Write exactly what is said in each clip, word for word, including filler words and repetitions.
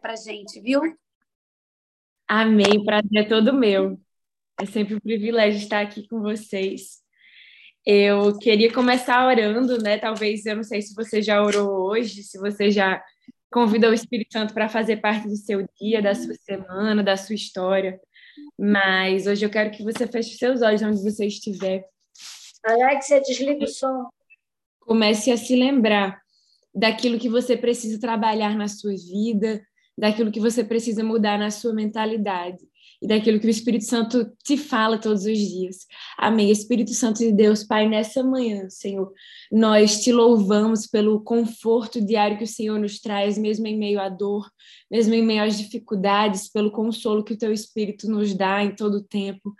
pra gente, viu? Amém, prazer é todo meu. É sempre um privilégio estar aqui com vocês. Eu queria começar orando, né? Talvez, eu não sei se você já orou hoje, se você já convidou o Espírito Santo para fazer parte do seu dia, da sua semana, da sua história. Mas hoje eu quero que você feche os seus olhos onde você estiver. Alexia, desliga o som. Comece a se lembrar daquilo que você precisa trabalhar na sua vida, daquilo que você precisa mudar na sua mentalidade e daquilo que o Espírito Santo te fala todos os dias. Amém. Espírito Santo de Deus, Pai, nessa manhã, Senhor, nós te louvamos pelo conforto diário que o Senhor nos traz, mesmo em meio à dor, mesmo em meio às dificuldades, pelo consolo que o Teu Espírito nos dá em todo o tempo.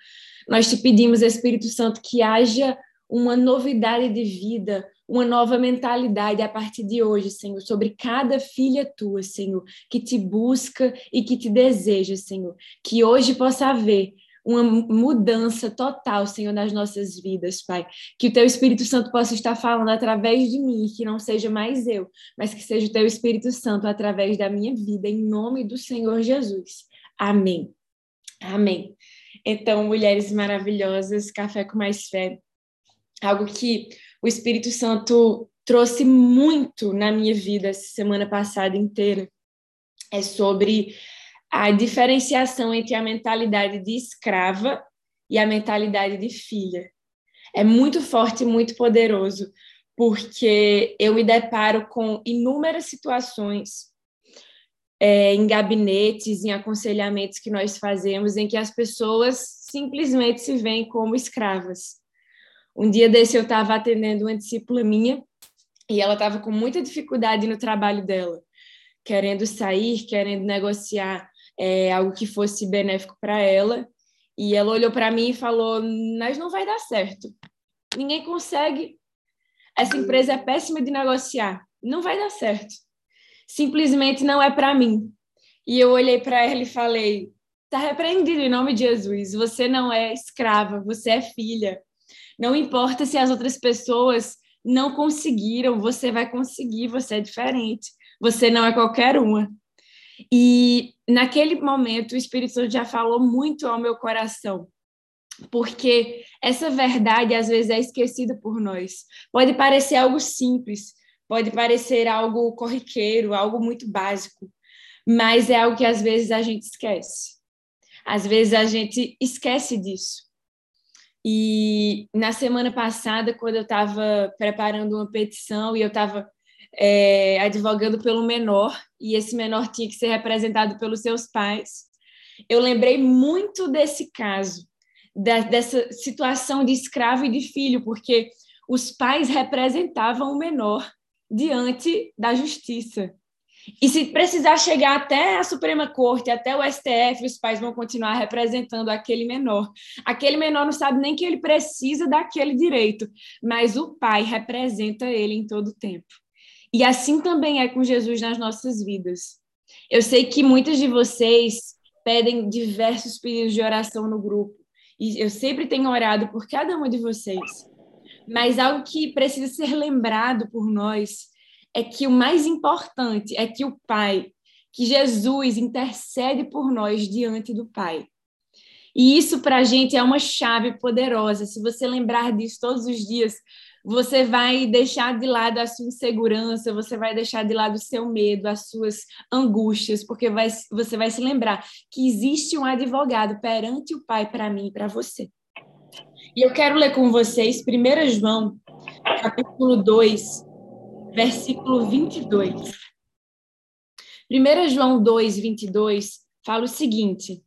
Nós te pedimos, Espírito Santo, que haja uma novidade de vida, uma nova mentalidade a partir de hoje, Senhor, sobre cada filha tua, Senhor, que te busca e que te deseja, Senhor. Que hoje possa haver uma mudança total, Senhor, nas nossas vidas, Pai. Que o Teu Espírito Santo possa estar falando através de mim, que não seja mais eu, mas que seja o Teu Espírito Santo através da minha vida, em nome do Senhor Jesus. Amém. Amém. Então, mulheres maravilhosas, Café com Mais Fé. Algo que o Espírito Santo trouxe muito na minha vida essa semana passada inteira é sobre a diferenciação entre a mentalidade de escrava e a mentalidade de filha. É muito forte e muito poderoso, porque eu me deparo com inúmeras situações é, em gabinetes, em aconselhamentos que nós fazemos, em que as pessoas simplesmente se veem como escravas. Um dia desse eu estava atendendo uma discípula minha e ela estava com muita dificuldade no trabalho dela, querendo sair, querendo negociar é, algo que fosse benéfico para ela. E ela olhou para mim e falou, mas não vai dar certo, ninguém consegue, essa empresa é péssima de negociar, não vai dar certo, simplesmente não é para mim. E eu olhei para ela e falei, está repreendido em nome de Jesus, você não é escrava, você é filha. Não importa se as outras pessoas não conseguiram, você vai conseguir, você é diferente, você não é qualquer uma. E naquele momento o Espírito Santo já falou muito ao meu coração, porque essa verdade às vezes é esquecida por nós. Pode parecer algo simples, pode parecer algo corriqueiro, algo muito básico, mas é algo que às vezes a gente esquece. Às vezes a gente esquece disso. E na semana passada, quando eu estava preparando uma petição e eu estava é, advogando pelo menor, e esse menor tinha que ser representado pelos seus pais, eu lembrei muito desse caso, da, dessa situação de escravo e de filho, porque os pais representavam o menor diante da justiça. E se precisar chegar até a Suprema Corte, até o S T F, os pais vão continuar representando aquele menor. Aquele menor não sabe nem que ele precisa daquele direito, mas o pai representa ele em todo o tempo. E assim também é com Jesus nas nossas vidas. Eu sei que muitas de vocês pedem diversos pedidos de oração no grupo, e eu sempre tenho orado por cada uma de vocês, mas algo que precisa ser lembrado por nós é que o mais importante é que o Pai, que Jesus intercede por nós diante do Pai. E isso para a gente é uma chave poderosa. Se você lembrar disso todos os dias, você vai deixar de lado a sua insegurança, você vai deixar de lado o seu medo, as suas angústias, porque vai, você vai se lembrar que existe um advogado perante o Pai para mim e para você. E eu quero ler com vocês primeiro João, capítulo dois, versículo vinte e dois. primeiro João dois, vinte e dois fala o seguinte: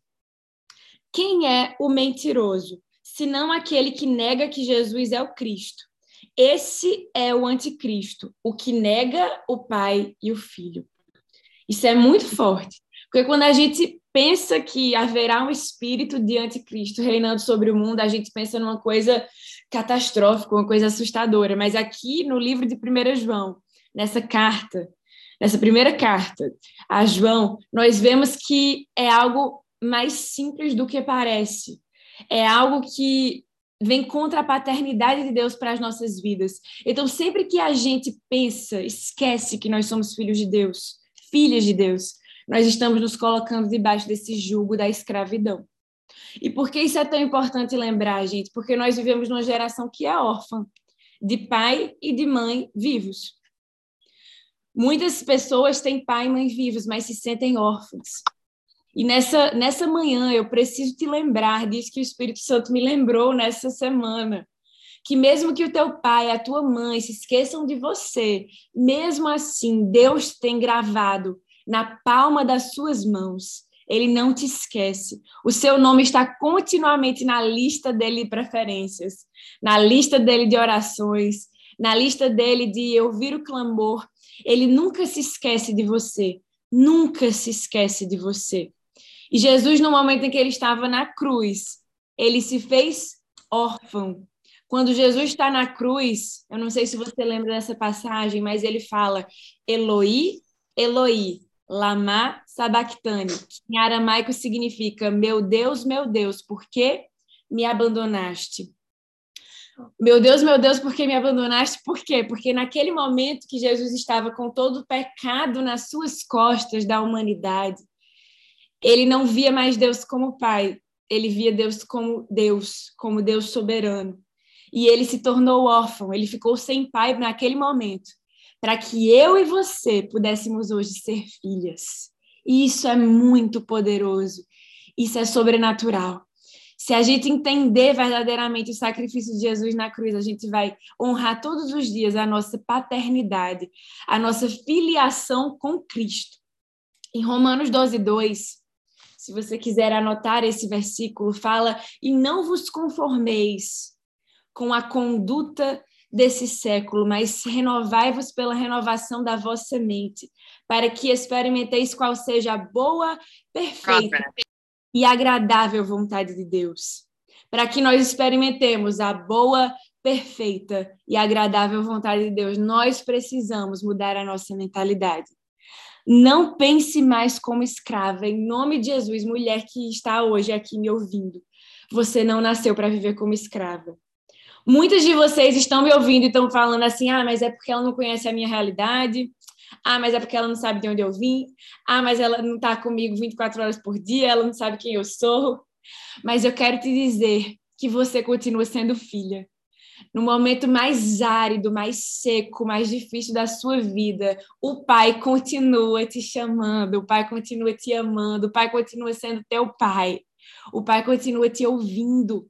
quem é o mentiroso, senão aquele que nega que Jesus é o Cristo? Esse é o anticristo, o que nega o Pai e o Filho. Isso é muito forte, porque quando a gente pensa que haverá um espírito de anticristo reinando sobre o mundo, a gente pensa numa coisa catastrófica, uma coisa assustadora. Mas aqui no livro de primeiro João, nessa carta, nessa primeira carta a João, nós vemos que é algo mais simples do que parece. É algo que vem contra a paternidade de Deus para as nossas vidas. Então, sempre que a gente pensa, esquece que nós somos filhos de Deus, filhas de Deus, Nós estamos nos colocando debaixo desse jugo da escravidão. E por que isso é tão importante lembrar, gente? Porque nós vivemos numa geração que é órfã, de pai e de mãe vivos. Muitas pessoas têm pai e mãe vivos, mas se sentem órfãos. E nessa, nessa manhã eu preciso te lembrar disso que o Espírito Santo me lembrou nessa semana. Que mesmo que o teu pai e a tua mãe se esqueçam de você, mesmo assim Deus tem gravado na palma das suas mãos. Ele não te esquece. O seu nome está continuamente na lista dele de preferências, na lista dele de orações, na lista dele de ouvir o clamor. Ele nunca se esquece de você. Nunca se esquece de você. E Jesus, no momento em que ele estava na cruz, ele se fez órfão. Quando Jesus está na cruz, eu não sei se você lembra dessa passagem, mas ele fala, Eloi, Eloi, lama sabachthani, que em aramaico significa, meu Deus, meu Deus, por que me abandonaste? Meu Deus, meu Deus, por que me abandonaste? Por quê? Porque naquele momento que Jesus estava com todo o pecado nas suas costas da humanidade, ele não via mais Deus como Pai, ele via Deus como Deus, como Deus soberano. E ele se tornou órfão, ele ficou sem pai naquele momento, para que eu e você pudéssemos hoje ser filhas. E isso é muito poderoso, isso é sobrenatural. Se a gente entender verdadeiramente o sacrifício de Jesus na cruz, a gente vai honrar todos os dias a nossa paternidade, a nossa filiação com Cristo. Em Romanos doze, dois, se você quiser anotar esse versículo, fala, e não vos conformeis com a conduta desse século, mas renovai-vos pela renovação da vossa mente, para que experimenteis qual seja a boa, perfeita e agradável vontade de Deus, para que nós experimentemos a boa, perfeita e agradável vontade de Deus. Nós precisamos mudar a nossa mentalidade. Não pense mais como escrava, em nome de Jesus, mulher que está hoje aqui me ouvindo. Você não nasceu para viver como escrava. Muitas de vocês estão me ouvindo e estão falando assim, ah, mas é porque ela não conhece a minha realidade, ah, mas é porque ela não sabe de onde eu vim, ah, mas ela não está comigo vinte e quatro horas por dia, ela não sabe quem eu sou. Mas eu quero te dizer que você continua sendo filha. No momento mais árido, mais seco, mais difícil da sua vida, o Pai continua te chamando, o Pai continua te amando, o Pai continua sendo teu Pai, o Pai continua te ouvindo.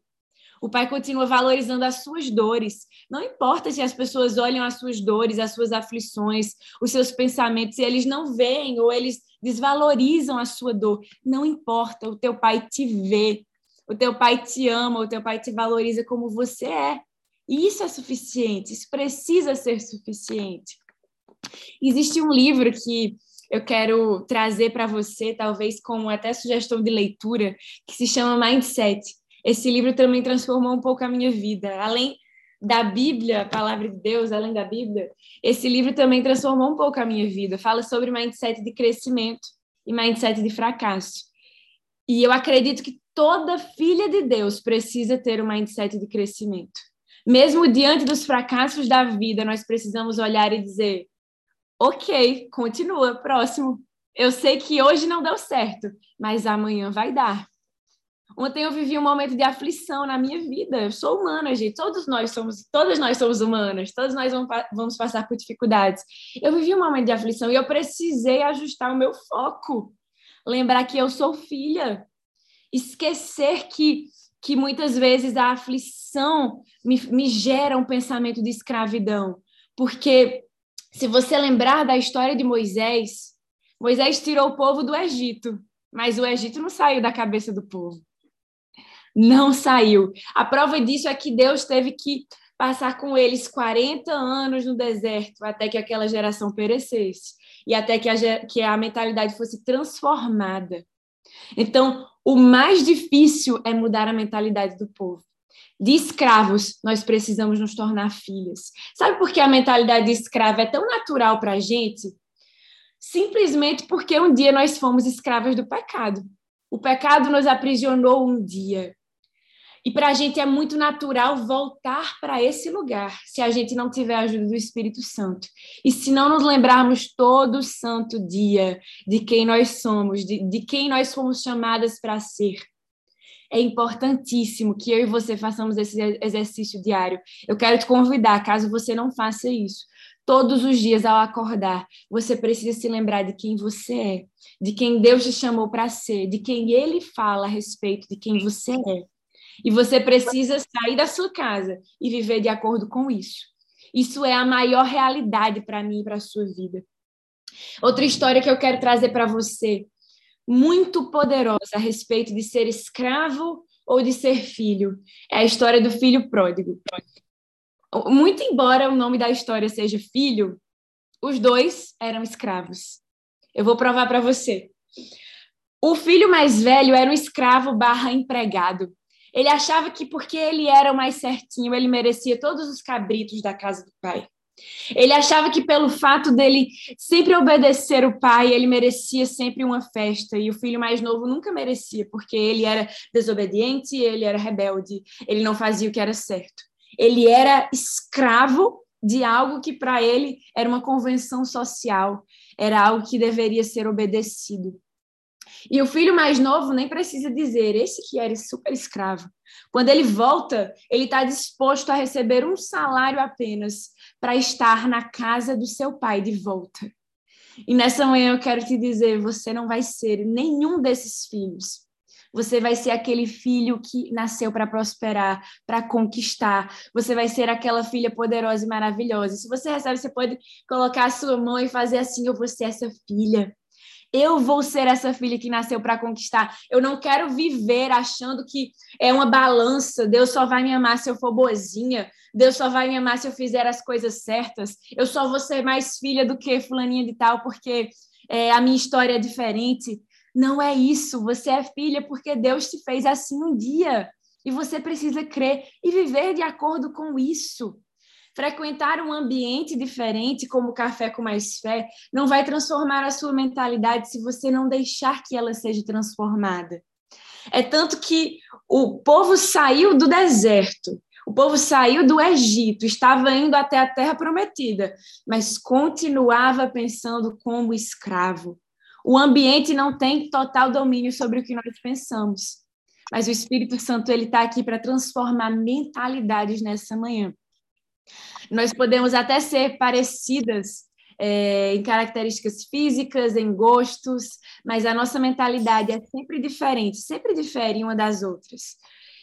O Pai continua valorizando as suas dores. Não importa se as pessoas olham as suas dores, as suas aflições, os seus pensamentos, se eles não veem ou eles desvalorizam a sua dor. Não importa, o teu Pai te vê, o teu Pai te ama, o teu Pai te valoriza como você é. E isso é suficiente, isso precisa ser suficiente. Existe um livro que eu quero trazer para você, talvez como até sugestão de leitura, que se chama Mindset. Esse livro também transformou um pouco a minha vida. Além da Bíblia, a palavra de Deus, além da Bíblia, esse livro também transformou um pouco a minha vida. Fala sobre mindset de crescimento e mindset de fracasso. E eu acredito que toda filha de Deus precisa ter um mindset de crescimento. Mesmo diante dos fracassos da vida, nós precisamos olhar e dizer, ok, continua, próximo. Eu sei que hoje não deu certo, mas amanhã vai dar. Ontem eu vivi um momento de aflição na minha vida. Eu sou humana, gente. Todos nós somos, todas nós somos humanas. Todos nós vamos, vamos passar por dificuldades. Eu vivi um momento de aflição e eu precisei ajustar o meu foco. Lembrar que eu sou filha. Esquecer que, que muitas vezes a aflição me, me gera um pensamento de escravidão. Porque se você lembrar da história de Moisés, Moisés tirou o povo do Egito, mas o Egito não saiu da cabeça do povo. Não saiu. A prova disso é que Deus teve que passar com eles quarenta anos no deserto até que aquela geração perecesse e até que a, que a mentalidade fosse transformada. Então, o mais difícil é mudar a mentalidade do povo. De escravos, nós precisamos nos tornar filhas. Sabe por que a mentalidade de escravo é tão natural para a gente? Simplesmente porque um dia nós fomos escravas do pecado. O pecado nos aprisionou um dia. E para a gente é muito natural voltar para esse lugar, se a gente não tiver a ajuda do Espírito Santo. E se não nos lembrarmos todo santo dia de quem nós somos, de, de quem nós fomos chamadas para ser. É importantíssimo que eu e você façamos esse exercício diário. Eu quero te convidar, caso você não faça isso, todos os dias ao acordar, você precisa se lembrar de quem você é, de quem Deus te chamou para ser, de quem Ele fala a respeito de quem você é. E você precisa sair da sua casa e viver de acordo com isso. Isso é a maior realidade para mim e para a sua vida. Outra história que eu quero trazer para você, muito poderosa a respeito de ser escravo ou de ser filho, é a história do filho pródigo. Muito embora o nome da história seja filho, os dois eram escravos. Eu vou provar para você. O filho mais velho era um escravo barra empregado. Ele achava que porque ele era o mais certinho, ele merecia todos os cabritos da casa do pai. Ele achava que pelo fato dele sempre obedecer o pai, ele merecia sempre uma festa. E o filho mais novo nunca merecia, porque ele era desobediente, ele era rebelde, ele não fazia o que era certo. Ele era escravo de algo que para ele era uma convenção social, era algo que deveria ser obedecido. E o filho mais novo nem precisa dizer, esse que era super escravo. Quando ele volta, ele está disposto a receber um salário apenas para estar na casa do seu pai de volta. E nessa manhã eu quero te dizer, você não vai ser nenhum desses filhos. Você vai ser aquele filho que nasceu para prosperar, para conquistar. Você vai ser aquela filha poderosa e maravilhosa. Se você recebe, você pode colocar a sua mão e fazer assim, eu vou ser essa filha. Eu vou ser essa filha que nasceu para conquistar. Eu não quero viver achando que é uma balança. Deus só vai me amar se eu for boazinha. Deus só vai me amar se eu fizer as coisas certas. Eu só vou ser mais filha do que fulaninha de tal, porque é, a minha história é diferente. Não é isso. Você é filha porque Deus te fez assim um dia. E você precisa crer e viver de acordo com isso. Frequentar um ambiente diferente, como o Café com Mais Fé, não vai transformar a sua mentalidade se você não deixar que ela seja transformada. É tanto que o povo saiu do deserto, o povo saiu do Egito, estava indo até a Terra Prometida, mas continuava pensando como escravo. O ambiente não tem total domínio sobre o que nós pensamos, mas o Espírito Santo ele está aqui para transformar mentalidades nessa manhã. Nós podemos até ser parecidas é, em características físicas, em gostos, mas a nossa mentalidade é sempre diferente, sempre difere uma das outras.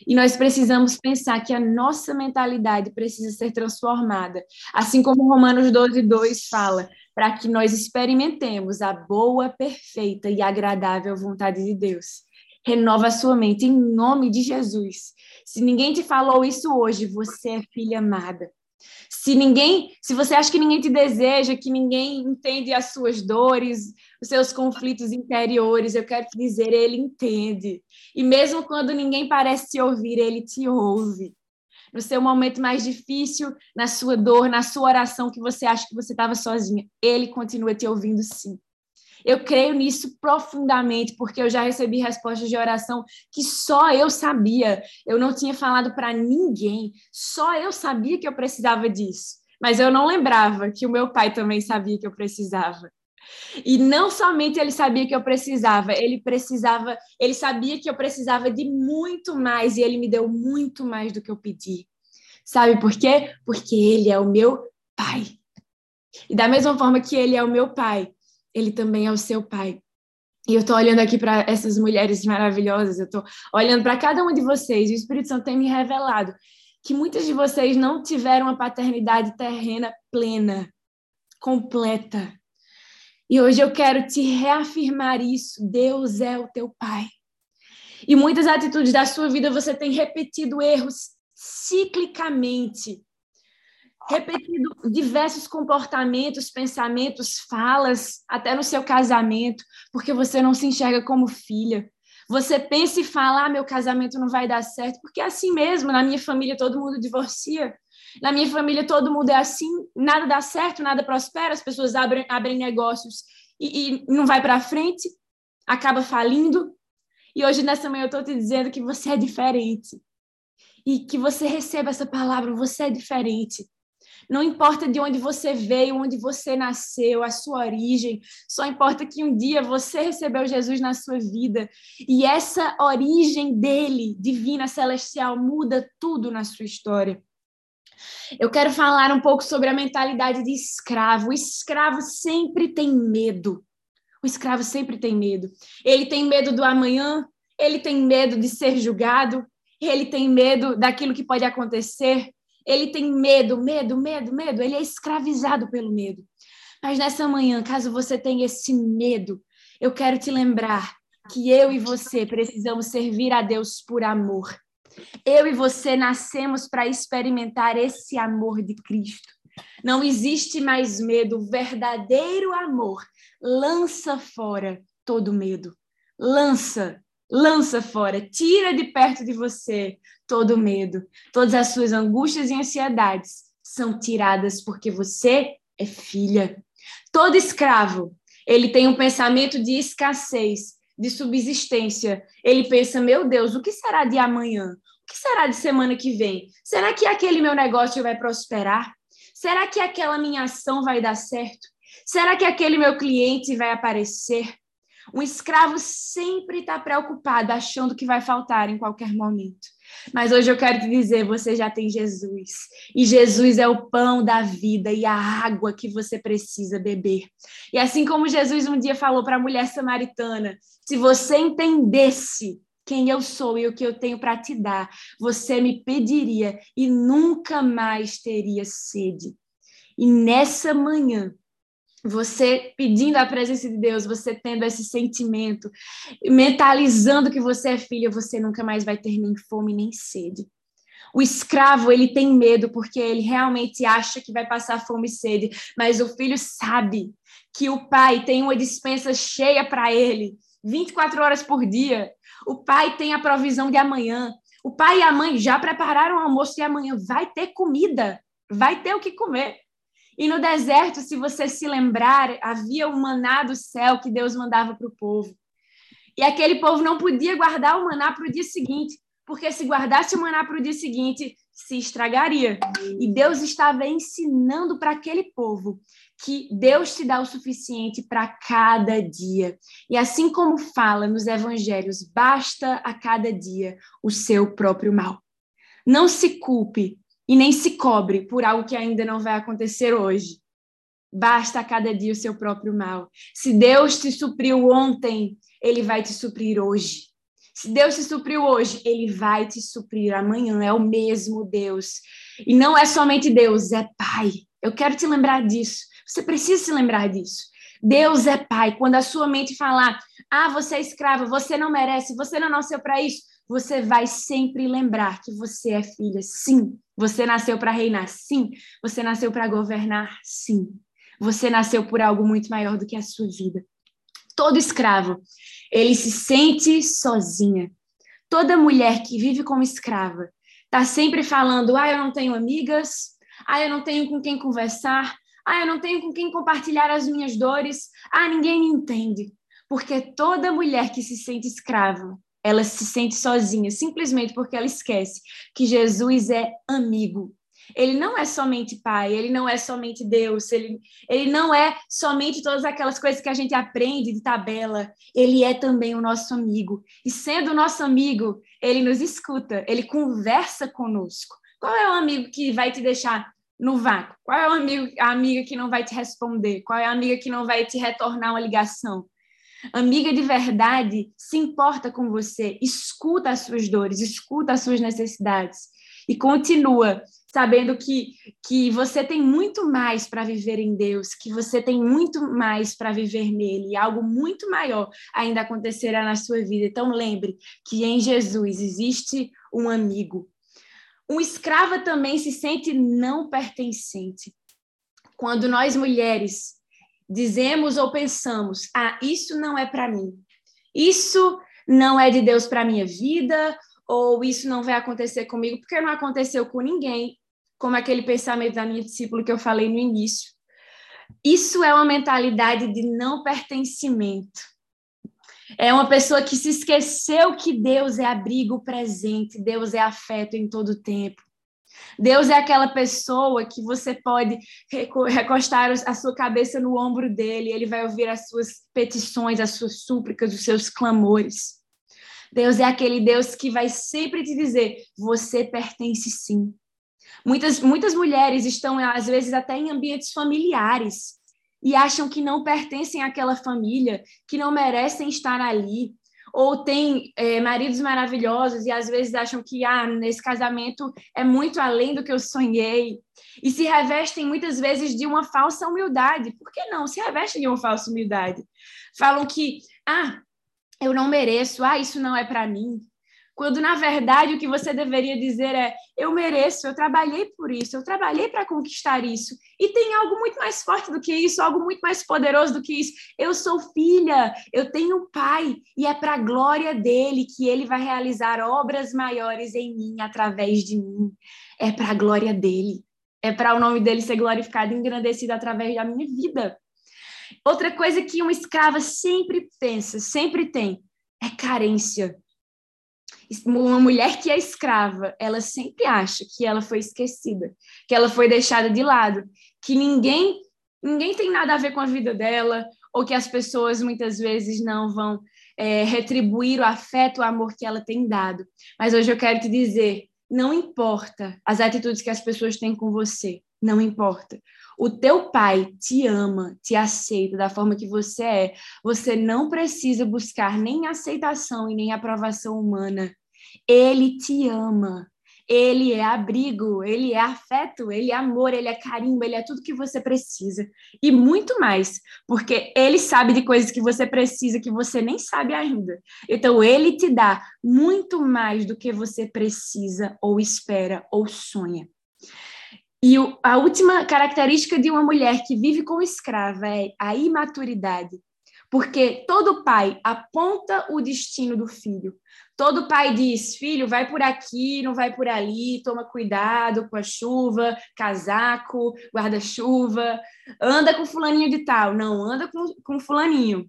E nós precisamos pensar que a nossa mentalidade precisa ser transformada, assim como Romanos doze, dois fala, para que nós experimentemos a boa, perfeita e agradável vontade de Deus. Renova a sua mente em nome de Jesus. Se ninguém te falou isso hoje, você é filha amada. Se ninguém, se você acha que ninguém te deseja, que ninguém entende as suas dores, os seus conflitos interiores, eu quero te dizer, ele entende. E mesmo quando ninguém parece te ouvir, ele te ouve. No seu momento mais difícil, na sua dor, na sua oração que você acha que você estava sozinha, ele continua te ouvindo sim. Eu creio nisso profundamente, porque eu já recebi respostas de oração que só eu sabia. Eu não tinha falado para ninguém, só eu sabia que eu precisava disso. Mas eu não lembrava que o meu pai também sabia que eu precisava. E não somente ele sabia que eu precisava, ele precisava, ele sabia que eu precisava de muito mais e ele me deu muito mais do que eu pedi. Sabe por quê? Porque ele é o meu pai. E da mesma forma que ele é o meu pai, ele também é o seu pai. E eu estou olhando aqui para essas mulheres maravilhosas, eu estou olhando para cada uma de vocês, e o Espírito Santo tem me revelado que muitas de vocês não tiveram uma paternidade terrena plena, completa. E hoje eu quero te reafirmar isso, Deus é o teu pai. E muitas atitudes da sua vida você tem repetido erros ciclicamente, repetido diversos comportamentos, pensamentos, falas, até no seu casamento, porque você não se enxerga como filha. Você pensa e fala, ah, meu casamento não vai dar certo, porque é assim mesmo, na minha família todo mundo divorcia, na minha família todo mundo é assim, nada dá certo, nada prospera, as pessoas abrem, abrem negócios e, e não vai para frente, acaba falindo. E hoje nessa manhã eu estou te dizendo que você é diferente. e que você receba essa palavra, você é diferente. Não importa de onde você veio, onde você nasceu, a sua origem, só importa que um dia você recebeu Jesus na sua vida e essa origem dele, divina, celestial, muda tudo na sua história. Eu quero falar um pouco sobre a mentalidade de escravo. O escravo sempre tem medo. O escravo sempre tem medo. Ele tem medo do amanhã, ele tem medo de ser julgado, ele tem medo daquilo que pode acontecer, ele tem medo, medo, medo, medo. Ele é escravizado pelo medo. Mas nessa manhã, caso você tenha esse medo, eu quero te lembrar que eu e você precisamos servir a Deus por amor. Eu e você nascemos para experimentar esse amor de Cristo. Não existe mais medo. O verdadeiro amor lança fora todo medo. Lança, lança fora. Tira de perto de você todo medo. Todas as suas angústias e ansiedades são tiradas porque você é filha. Todo escravo, ele tem um pensamento de escassez, de subsistência. Ele pensa, meu Deus, o que será de amanhã? O que será de semana que vem? Será que aquele meu negócio vai prosperar? Será que aquela minha ação vai dar certo? Será que aquele meu cliente vai aparecer? Um escravo sempre está preocupado, achando que vai faltar em qualquer momento. Mas hoje eu quero te dizer, você já tem Jesus. E Jesus é o pão da vida e a água que você precisa beber. E assim como Jesus um dia falou para a mulher samaritana, se você entendesse quem eu sou e o que eu tenho para te dar, você me pediria e nunca mais teria sede. E nessa manhã, você pedindo a presença de Deus, você tendo esse sentimento, mentalizando que você é filho, você nunca mais vai ter nem fome nem sede. O escravo, ele tem medo porque ele realmente acha que vai passar fome e sede, mas o filho sabe que o pai tem uma despensa cheia para ele, vinte e quatro horas por dia. O pai tem a provisão de amanhã. O pai e a mãe já prepararam o almoço e amanhã vai ter comida, vai ter o que comer. E no deserto, se você se lembrar, havia o maná do céu que Deus mandava para o povo. E aquele povo não podia guardar o maná para o dia seguinte, porque se guardasse o maná para o dia seguinte, se estragaria. E Deus estava ensinando para aquele povo que Deus te dá o suficiente para cada dia. E assim como fala nos evangelhos, basta a cada dia o seu próprio mal. Não se culpe e nem se cobre por algo que ainda não vai acontecer hoje. Basta a cada dia o seu próprio mal. Se Deus te supriu ontem, Ele vai te suprir hoje. Se Deus te supriu hoje, Ele vai te suprir amanhã. É o mesmo Deus. E não é somente Deus, é Pai. Eu quero te lembrar disso. Você precisa se lembrar disso. Deus é Pai. Quando a sua mente falar, ah, você é escrava, você não merece, você não nasceu para isso, você vai sempre lembrar que você é filha, sim. Você nasceu para reinar, sim. Você nasceu para governar, sim. Você nasceu por algo muito maior do que a sua vida. Todo escravo, ele se sente sozinha. Toda mulher que vive como escrava está sempre falando, ah, eu não tenho amigas, ah, eu não tenho com quem conversar, ah, eu não tenho com quem compartilhar as minhas dores, ah, ninguém me entende. Porque toda mulher que se sente escrava, ela se sente sozinha, simplesmente porque ela esquece que Jesus é amigo. Ele não é somente Pai, ele não é somente Deus, ele, ele não é somente todas aquelas coisas que a gente aprende de tabela. Ele é também o nosso amigo. E sendo o nosso amigo, ele nos escuta, ele conversa conosco. Qual é o amigo que vai te deixar no vácuo? Qual é o amigo, a amiga que não vai te responder? Qual é a amiga que não vai te retornar uma ligação? Amiga de verdade se importa com você, escuta as suas dores, escuta as suas necessidades e continua sabendo que, que você tem muito mais para viver em Deus, que você tem muito mais para viver nele e algo muito maior ainda acontecerá na sua vida. Então lembre que em Jesus existe um amigo. Um escravo também se sente não pertencente. Quando nós mulheres dizemos ou pensamos, ah, isso não é para mim, isso não é de Deus para a minha vida, ou isso não vai acontecer comigo, porque não aconteceu com ninguém, como aquele pensamento da minha discípula que eu falei no início. Isso é uma mentalidade de não pertencimento. É uma pessoa que se esqueceu que Deus é abrigo presente, Deus é afeto em todo tempo. Deus é aquela pessoa que você pode recostar a sua cabeça no ombro dele, ele vai ouvir as suas petições, as suas súplicas, os seus clamores. Deus é aquele Deus que vai sempre te dizer, você pertence sim. Muitas, muitas mulheres estão, às vezes, até em ambientes familiares e acham que não pertencem àquela família, que não merecem estar ali. Ou têm é, maridos maravilhosos e às vezes acham que ah, nesse casamento é muito além do que eu sonhei. E se revestem muitas vezes de uma falsa humildade. Por que não? Se revestem de uma falsa humildade. Falam que, ah, eu não mereço, ah, isso não é para mim. Quando, na verdade, o que você deveria dizer é eu mereço, eu trabalhei por isso, eu trabalhei para conquistar isso. E tem algo muito mais forte do que isso, algo muito mais poderoso do que isso. Eu sou filha, eu tenho um pai, e é para a glória dele que ele vai realizar obras maiores em mim, através de mim. É para a glória dele. É para o nome dele ser glorificado e engrandecido através da minha vida. Outra coisa que uma escrava sempre pensa, sempre tem, é carência. Uma mulher que é escrava, ela sempre acha que ela foi esquecida, que ela foi deixada de lado, que ninguém, ninguém tem nada a ver com a vida dela, ou que as pessoas muitas vezes não vão é, retribuir o afeto, o amor que ela tem dado. Mas hoje eu quero te dizer, não importa as atitudes que as pessoas têm com você, não importa. O teu pai te ama, te aceita da forma que você é. Você não precisa buscar nem aceitação e nem aprovação humana. Ele te ama. Ele é abrigo, ele é afeto, ele é amor, ele é carinho, ele é tudo que você precisa. E muito mais, porque ele sabe de coisas que você precisa, que você nem sabe ainda. Então, ele te dá muito mais do que você precisa, ou espera, ou sonha. E a última característica de uma mulher que vive como escrava é a imaturidade. Porque todo pai aponta o destino do filho. Todo pai diz, filho, vai por aqui, não vai por ali, toma cuidado com a chuva, casaco, guarda-chuva, anda com fulaninho de tal. Não, anda com, com fulaninho.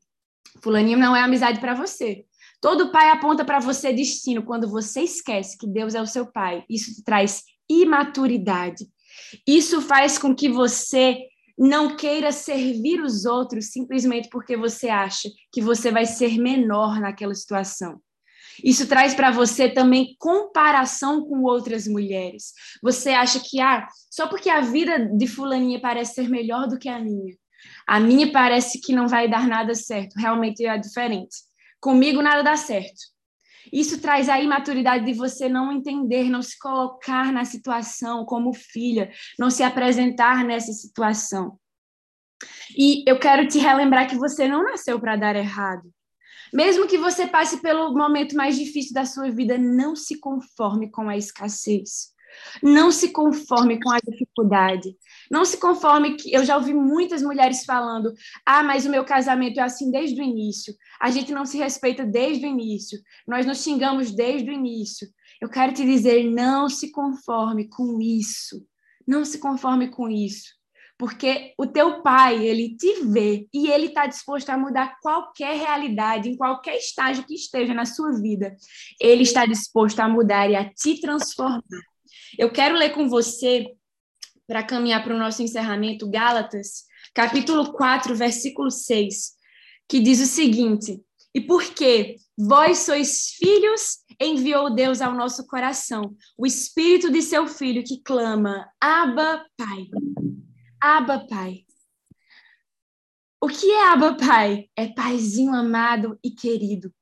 Fulaninho não é amizade para você. Todo pai aponta para você destino. Quando você esquece que Deus é o seu pai, isso te traz imaturidade. Isso faz com que você não queira servir os outros simplesmente porque você acha que você vai ser menor naquela situação. Isso traz para você também comparação com outras mulheres. Você acha que, ah, só porque a vida de fulaninha parece ser melhor do que a minha, a minha parece que não vai dar nada certo, realmente é diferente. Comigo nada dá certo. Isso traz a imaturidade de você não entender, não se colocar na situação como filha, não se apresentar nessa situação. E eu quero te relembrar que você não nasceu para dar errado. Mesmo que você passe pelo momento mais difícil da sua vida, não se conforme com a escassez. Não se conforme com a dificuldade. Não se conforme que eu já ouvi muitas mulheres falando: ah, mas o meu casamento é assim desde o início. A gente não se respeita desde o início. Nós nos xingamos desde o início. Eu quero te dizer, não se conforme com isso. Não se conforme com isso. Porque o teu pai, ele te vê e ele está disposto a mudar qualquer realidade, em qualquer estágio que esteja na sua vida. Ele está disposto a mudar e a te transformar. Eu quero ler com você, para caminhar para o nosso encerramento, Gálatas, capítulo quatro, versículo seis, que diz o seguinte: e porque vós sois filhos, enviou Deus ao nosso coração o espírito de seu filho que clama, Abba, Pai. Abba, Pai. O que é Abba, Pai? É paizinho amado e querido.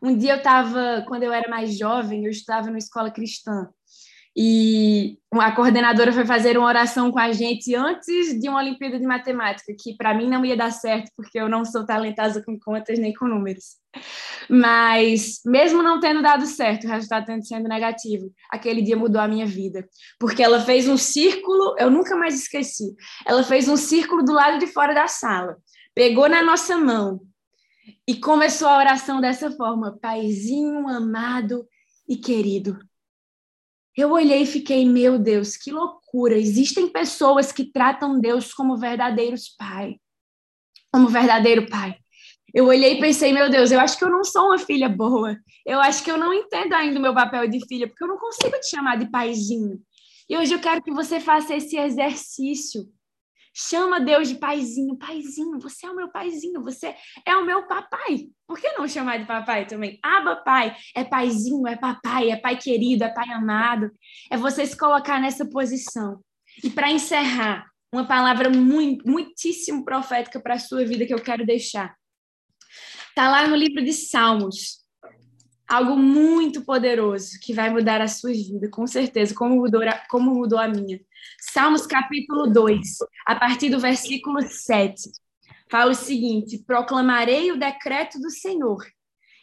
Um dia eu estava, quando eu era mais jovem, eu estudava numa escola cristã, e a coordenadora foi fazer uma oração com a gente antes de uma Olimpíada de Matemática, que para mim não ia dar certo, porque eu não sou talentosa com contas nem com números. Mas, mesmo não tendo dado certo, o resultado tendo sido negativo, aquele dia mudou a minha vida. Porque ela fez um círculo, eu nunca mais esqueci, ela fez um círculo do lado de fora da sala, pegou na nossa mão e começou a oração dessa forma: paizinho amado e querido. Eu olhei e fiquei, meu Deus, que loucura. Existem pessoas que tratam Deus como verdadeiros pai, como verdadeiro pai. Eu olhei e pensei, meu Deus, eu acho que eu não sou uma filha boa. Eu acho que eu não entendo ainda o meu papel de filha, porque eu não consigo te chamar de paizinho. E hoje eu quero que você faça esse exercício. Chama Deus de paizinho. Paizinho, você é o meu paizinho, você é o meu papai. Por que não chamar de papai também? Aba, pai. É paizinho, é papai, é pai querido, é pai amado. É você se colocar nessa posição. E para encerrar, uma palavra muito, muitíssimo profética para a sua vida que eu quero deixar. Está lá no livro de Salmos. Algo muito poderoso que vai mudar a sua vida, com certeza, como mudou a, como mudou a minha. Salmos capítulo dois, a partir do versículo sete, fala o seguinte: proclamarei o decreto do Senhor.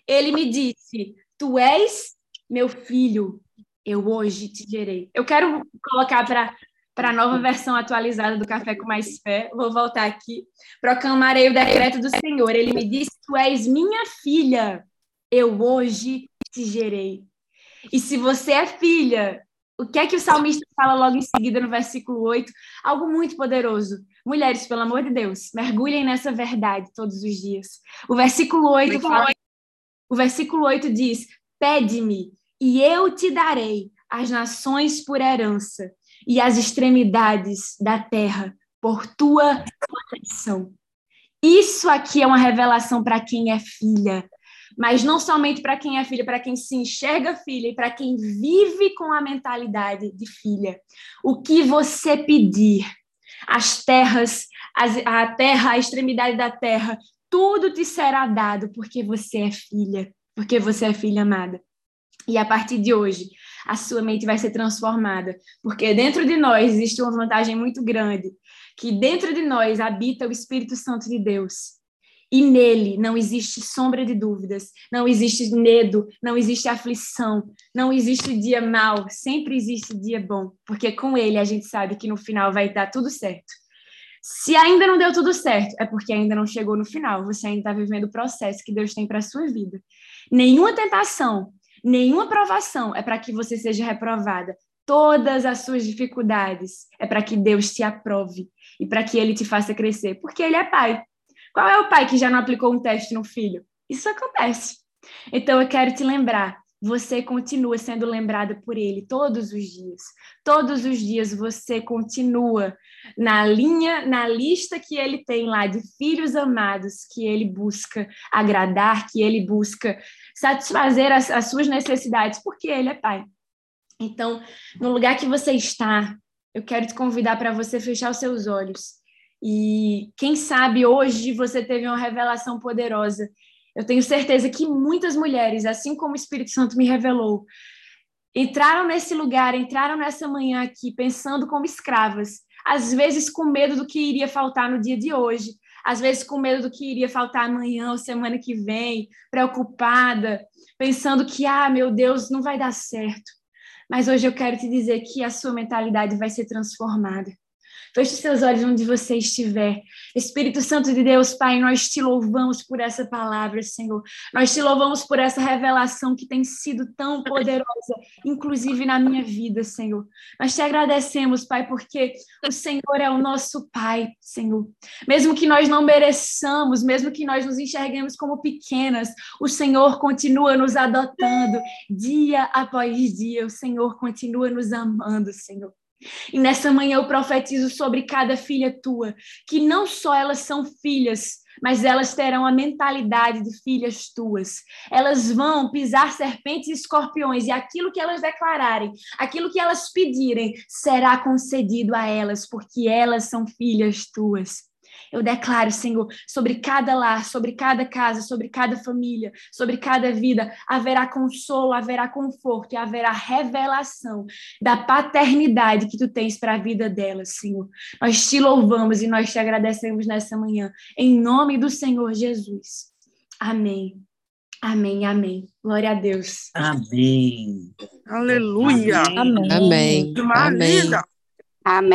Ele me disse, tu és meu filho, eu hoje te gerei. Eu quero colocar para... para a nova versão atualizada do Café com Mais Fé, vou voltar aqui, proclamarei o decreto do Senhor, ele me disse, tu és minha filha, eu hoje te gerei. E se você é filha, o que é que o salmista fala logo em seguida no versículo oito? Algo muito poderoso. Mulheres, pelo amor de Deus, mergulhem nessa verdade todos os dias. O versículo oito, fala, o versículo oito diz, pede-me e eu te darei as nações por herança, e as extremidades da terra por tua proteção. Isso aqui é uma revelação para quem é filha, mas não somente para quem é filha, para quem se enxerga filha e para quem vive com a mentalidade de filha. O que você pedir, as terras, as, a terra, a extremidade da terra, tudo te será dado porque você é filha, porque você é filha amada. E a partir de hoje, a sua mente vai ser transformada, porque dentro de nós existe uma vantagem muito grande, que dentro de nós habita o Espírito Santo de Deus, e nele não existe sombra de dúvidas, não existe medo, não existe aflição, não existe dia mau, sempre existe dia bom, porque com ele a gente sabe que no final vai dar tudo certo. Se ainda não deu tudo certo, é porque ainda não chegou no final, você ainda está vivendo o processo que Deus tem para a sua vida. Nenhuma tentação, nenhuma provação é para que você seja reprovada. Todas as suas dificuldades é para que Deus te aprove e para que Ele te faça crescer, porque Ele é pai. Qual é o pai que já não aplicou um teste no filho? Isso acontece. Então eu quero te lembrar, você continua sendo lembrada por Ele todos os dias. Todos os dias você continua na linha, na lista que Ele tem lá de filhos amados, que Ele busca agradar, que Ele busca satisfazer as, as suas necessidades, porque Ele é pai. Então, no lugar que você está, eu quero te convidar para você fechar os seus olhos. E quem sabe hoje você teve uma revelação poderosa. Eu tenho certeza que muitas mulheres, assim como o Espírito Santo me revelou, entraram nesse lugar, entraram nessa manhã aqui, pensando como escravas, às vezes com medo do que iria faltar no dia de hoje, às vezes com medo do que iria faltar amanhã ou semana que vem, preocupada, pensando que, ah, meu Deus, não vai dar certo. Mas hoje eu quero te dizer que a sua mentalidade vai ser transformada. Feche os seus olhos onde você estiver. Espírito Santo de Deus, Pai, nós te louvamos por essa palavra, Senhor. Nós te louvamos por essa revelação que tem sido tão poderosa, inclusive na minha vida, Senhor. Nós te agradecemos, Pai, porque o Senhor é o nosso Pai, Senhor. Mesmo que nós não mereçamos, mesmo que nós nos enxerguemos como pequenas, o Senhor continua nos adotando dia após dia. O Senhor continua nos amando, Senhor. E nessa manhã eu profetizo sobre cada filha tua, que não só elas são filhas, mas elas terão a mentalidade de filhas tuas. Elas vão pisar serpentes e escorpiões, e aquilo que elas declararem, aquilo que elas pedirem, será concedido a elas, porque elas são filhas tuas. Eu declaro, Senhor, sobre cada lar, sobre cada casa, sobre cada família, sobre cada vida, haverá consolo, haverá conforto e haverá revelação da paternidade que tu tens para a vida delas, Senhor. Nós te louvamos e nós te agradecemos nessa manhã, em nome do Senhor Jesus. Amém. Amém, amém. Glória a Deus. Amém. Aleluia. Amém. Amém. Amém. Amém.